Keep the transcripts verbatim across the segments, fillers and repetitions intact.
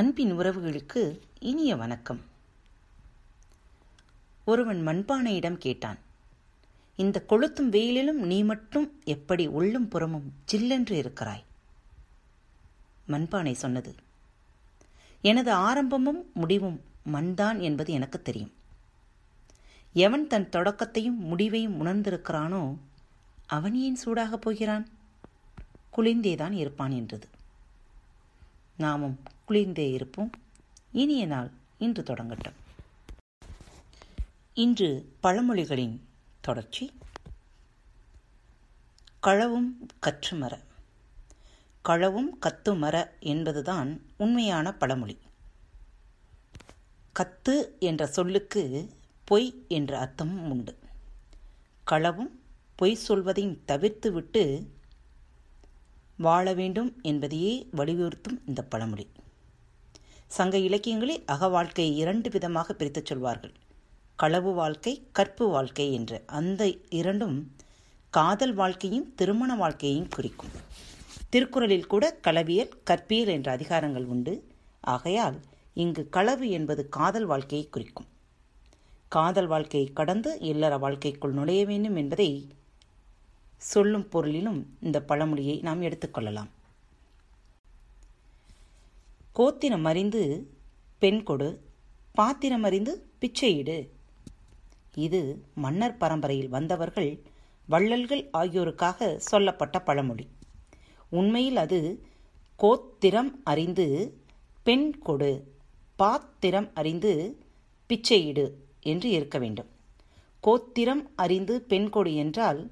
அன்பின் உறவுகளுக்கு இனிய வணக்கம். ஒருவன் மண்பானையிடம் கேட்டான், இந்த கொளுத்தும் வெயிலிலும் நீ மட்டும் எப்படி உள்ளும் புறமும் ஜில்லென்று இருக்கிறாய்? மண்பானை சொன்னது, எனது ஆரம்பமும் முடிவும் மண்தான் என்பது எனக்கு தெரியும். எவன் தன் தொடக்கத்தையும் முடிவையும் உணர்ந்திருக்கிறானோ அவன் ஏன் சூடாகப் போகிறான்? குளிர்ந்தேதான் இருப்பான் என்றது. நாமும் குளிர்ந்தே இருப்போம். இனிய நாள் இன்று தொடங்கட்டும். இன்று பழமொழிகளின் தொடர்ச்சி. களவும் கற்றுமர. களவும் கத்துமர என்பதுதான் உண்மையான பழமொழி. கத்து என்ற சொல்லுக்கு பொய் என்ற அர்த்தமும் உண்டு. களவும் பொய் சொல்வதையும் தவிர்த்துவிட்டு வாழ வேண்டும் என்பதையே வலியுறுத்தும் இந்த பழமொழி. சங்க இலக்கியங்களில் அக வாழ்க்கையை இரண்டு விதமாக பிரித்துச் சொல்வார்கள். களவு வாழ்க்கை, கற்பு வாழ்க்கை என்று. அந்த இரண்டும் காதல் வாழ்க்கையும் திருமண வாழ்க்கையையும் குறிக்கும். திருக்குறளில் கூட களவியல், கற்பியல் என்ற அதிகாரங்கள் உண்டு. ஆகையால் இங்கு களவு என்பது காதல் வாழ்க்கையை குறிக்கும். காதல் வாழ்க்கையை கடந்து இல்லற வாழ்க்கைக்குள் நுழைய வேண்டும் என்பதை சொல்லும் பொருளிலும் இந்த பழமொழியை நாம் எடுத்துக்கொள்ளலாம். கோத்திரம் அறிந்து பெண் கொடு, பாத்திரம் அறிந்து பிச்சையிடு. இது மன்னர் பரம்பரையில் வந்தவர்கள், வள்ளல்கள் ஆகியோருக்காக சொல்லப்பட்ட பழமொழி. உண்மையில் அது கோத்திரம் அறிந்து பெண் கொடு, பாத்திரம் அறிந்து பிச்சையிடு என்று இருக்க வேண்டும். கோத்திரம் அறிந்து பெண் கொடு என்றால்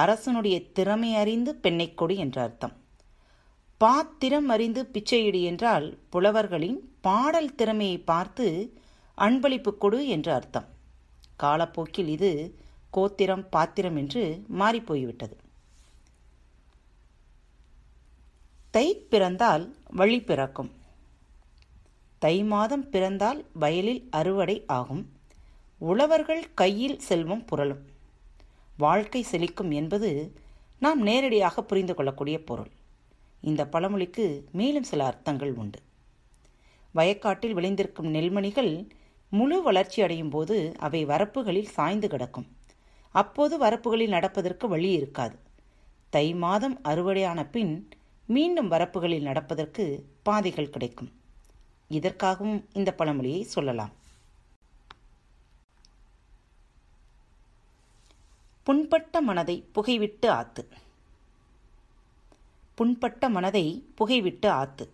அரசனுடைய திறமை அறிந்து பெண்ணை கொடு என்ற அர்த்தம். பாத்திரம் அறிந்து பிச்சையிடு என்றால் புலவர்களின் பாடல் திறமையை பார்த்து அன்பளிப்பு கொடு என்று அர்த்தம். காலப்போக்கில் இது கோத்திரம் பாத்திரம் என்று மாறிப்போய்விட்டது. தை பிறந்தால் வழி பிறக்கும். தை மாதம் பிறந்தால் வயலில் அறுவடை ஆகும். உழவர்கள் கையில் செல்வம் புரளும். வாழ்க்கை செழிக்கும் என்பது நாம் நேரடியாக புரிந்து கொள்ளக்கூடிய பொருள். இந்த பழமொழிக்கு மேலும் சில அர்த்தங்கள் உண்டு. வயக்காட்டில் விளைந்திருக்கும் நெல்மணிகள் முழு வளர்ச்சி அடையும் போது அவை வரப்புகளில் சாய்ந்து கிடக்கும். அப்போது வரப்புகளில் நடப்பதற்கு வழி இருக்காது. தை மாதம் அறுவடையான பின் மீண்டும் வரப்புகளில் நடப்பதற்கு பாதைகள் கிடைக்கும். இதற்காகவும் இந்த பழமொழியை சொல்லலாம். புண்பட்ட மனதை புகைவிட்டு ஆத்து. புண்பட்ட மனதை புகைவிட்டு ஆத்து.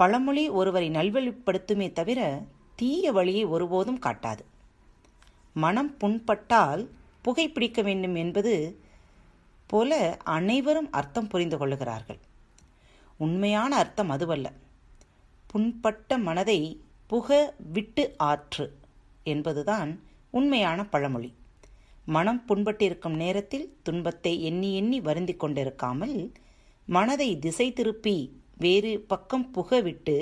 பழமொழி ஒருவரை நல்வழிப்படுத்துமே தவிர தீய வழியை ஒருபோதும் காட்டாது. மனம் புண்பட்டால் புகைப்பிடிக்க வேண்டும் என்பது போல அனைவரும் அர்த்தம் புரிந்து கொள்ளுகிறார்கள். உண்மையான அர்த்தம் அதுவல்ல. புண்பட்ட மனதை புக விட்டு ஆற்று என்பதுதான் உண்மையான பழமொழி. மனம் புண்பட்டிருக்கும் நேரத்தில் துன்பத்தை எண்ணி எண்ணி வருந்தி கொண்டிருக்காமல் மனதை திசை திருப்பி வேறு பக்கம் புகவிட்டு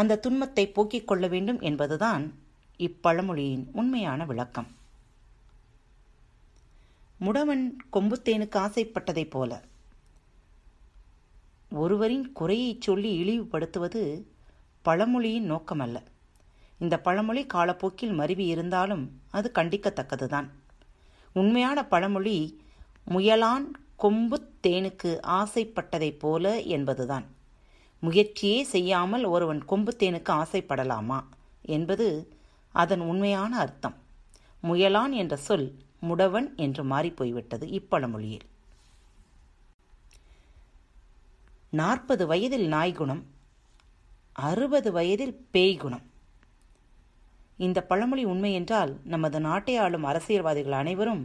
அந்த துன்பத்தை போக்கிக் கொள்ள வேண்டும் என்பதுதான் இப்பழமொழியின் உண்மையான விளக்கம். முடவன் கொம்புத்தேனுக்கு ஆசைப்பட்டதைப் போல ஒருவரின் குறையை சொல்லி இழிவுபடுத்துவது பழமொழியின் நோக்கமல்ல. இந்த பழமொழி காலப்போக்கில் மருவி இருந்தாலும் அது கண்டிக்கத்தக்கதுதான். உண்மையான பழமொழி முயலான் கொம்பு தேனுக்கு ஆசைப்பட்டதைப் போல என்பதுதான். முயற்சியே செய்யாமல் ஒருவன் கொம்பு தேனுக்கு ஆசைப்படலாமா என்பது அதன் உண்மையான அர்த்தம். முயலான் என்ற சொல் முடவன் என்று மாறிப்போய்விட்டது இப்பழமொழியில். நாற்பது வயதில் நாய்குணம், அறுபது வயதில் பேய்குணம். இந்த பழமொழி உண்மை என்றால் நமது நாட்டை ஆளும் அரசியல்வாதிகள் அனைவரும்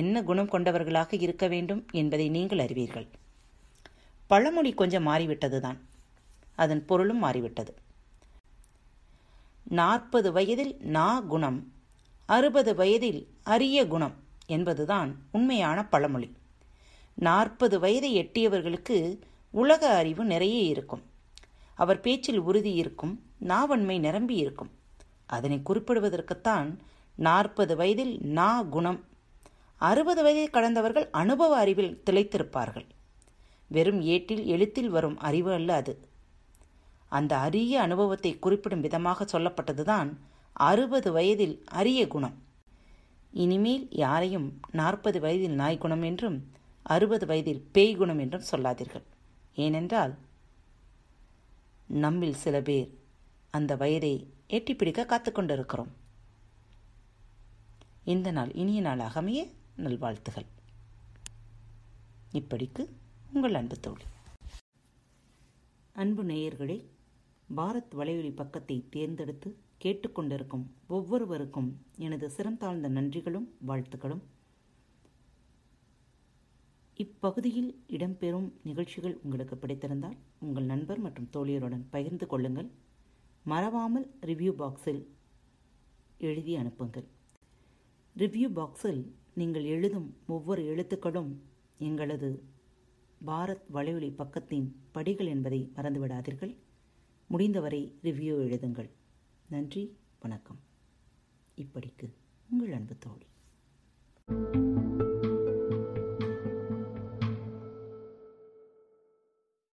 என்ன குணம் கொண்டவர்களாக இருக்க வேண்டும் என்பதை நீங்கள் அறிவீர்கள். பழமொழி கொஞ்சம் மாறிவிட்டது தான், அதன் பொருளும் மாறிவிட்டது. நாற்பது வயதில் நா குணம், அறுபது வயதில் அரிய குணம் என்பதுதான் உண்மையான பழமொழி. நாற்பது வயதை எட்டியவர்களுக்கு உலக அறிவு நிறைய இருக்கும். அவர் பேச்சில் உறுதி இருக்கும், நாவன்மை நிரம்பி இருக்கும். அதனை குறிப்பிடுவதற்குத்தான் நாற்பது வயதில் நா குணம். அறுபது வயதை கடந்தவர்கள் அனுபவ அறிவில் திளைத்திருப்பார்கள். வெறும் ஏட்டில் எழுத்தில் வரும் அறிவு அல்ல அது. அந்த அரிய அனுபவத்தை குறிப்பிடும் விதமாக சொல்லப்பட்டதுதான் அறுபது வயதில் அரிய குணம். இனிமேல் யாரையும் நாற்பது வயதில் நாய்குணம் என்றும் அறுபது வயதில் பேய் குணம் என்றும் சொல்லாதீர்கள். ஏனென்றால் நம்மில் சில பேர் அந்த வயதை எட்டி பிடிக்க காத்துக்கொண்டிருக்கிறோம். இந்த நாள் இனிய நாளாக அமைய நல்வாழ்த்துகள். இப்படிக்கு உங்கள் அன்பு தோழி. அன்பு நேயர்களே, பாரத் வலையொலி பக்கத்தை தேர்ந்தெடுத்து கேட்டுக்கொண்டிருக்கும் ஒவ்வொருவருக்கும் எனது சிறந்தாழ்ந்த நன்றிகளும் வாழ்த்துக்களும். இப்பகுதியில் இடம்பெறும் நிகழ்ச்சிகள் உங்களுக்கு பிடித்திருந்தால் உங்கள் நண்பர் மற்றும் தோழியருடன் பகிர்ந்து கொள்ளுங்கள். மறவாமல் ரிவ்யூ பாக்ஸில் எழுதி அனுப்புங்கள். ரிவ்யூ பாக்ஸில் நீங்கள் எழுதும் ஒவ்வொரு எழுத்துக்களும் எங்களது பாரத் வலையொலி பக்கத்தின் படிகள் என்பதை மறந்துவிடாதீர்கள். முடிந்தவரை ரிவ்யூ எழுதுங்கள். நன்றி, வணக்கம். இப்படிக்கு உங்கள் அன்பு தோழி.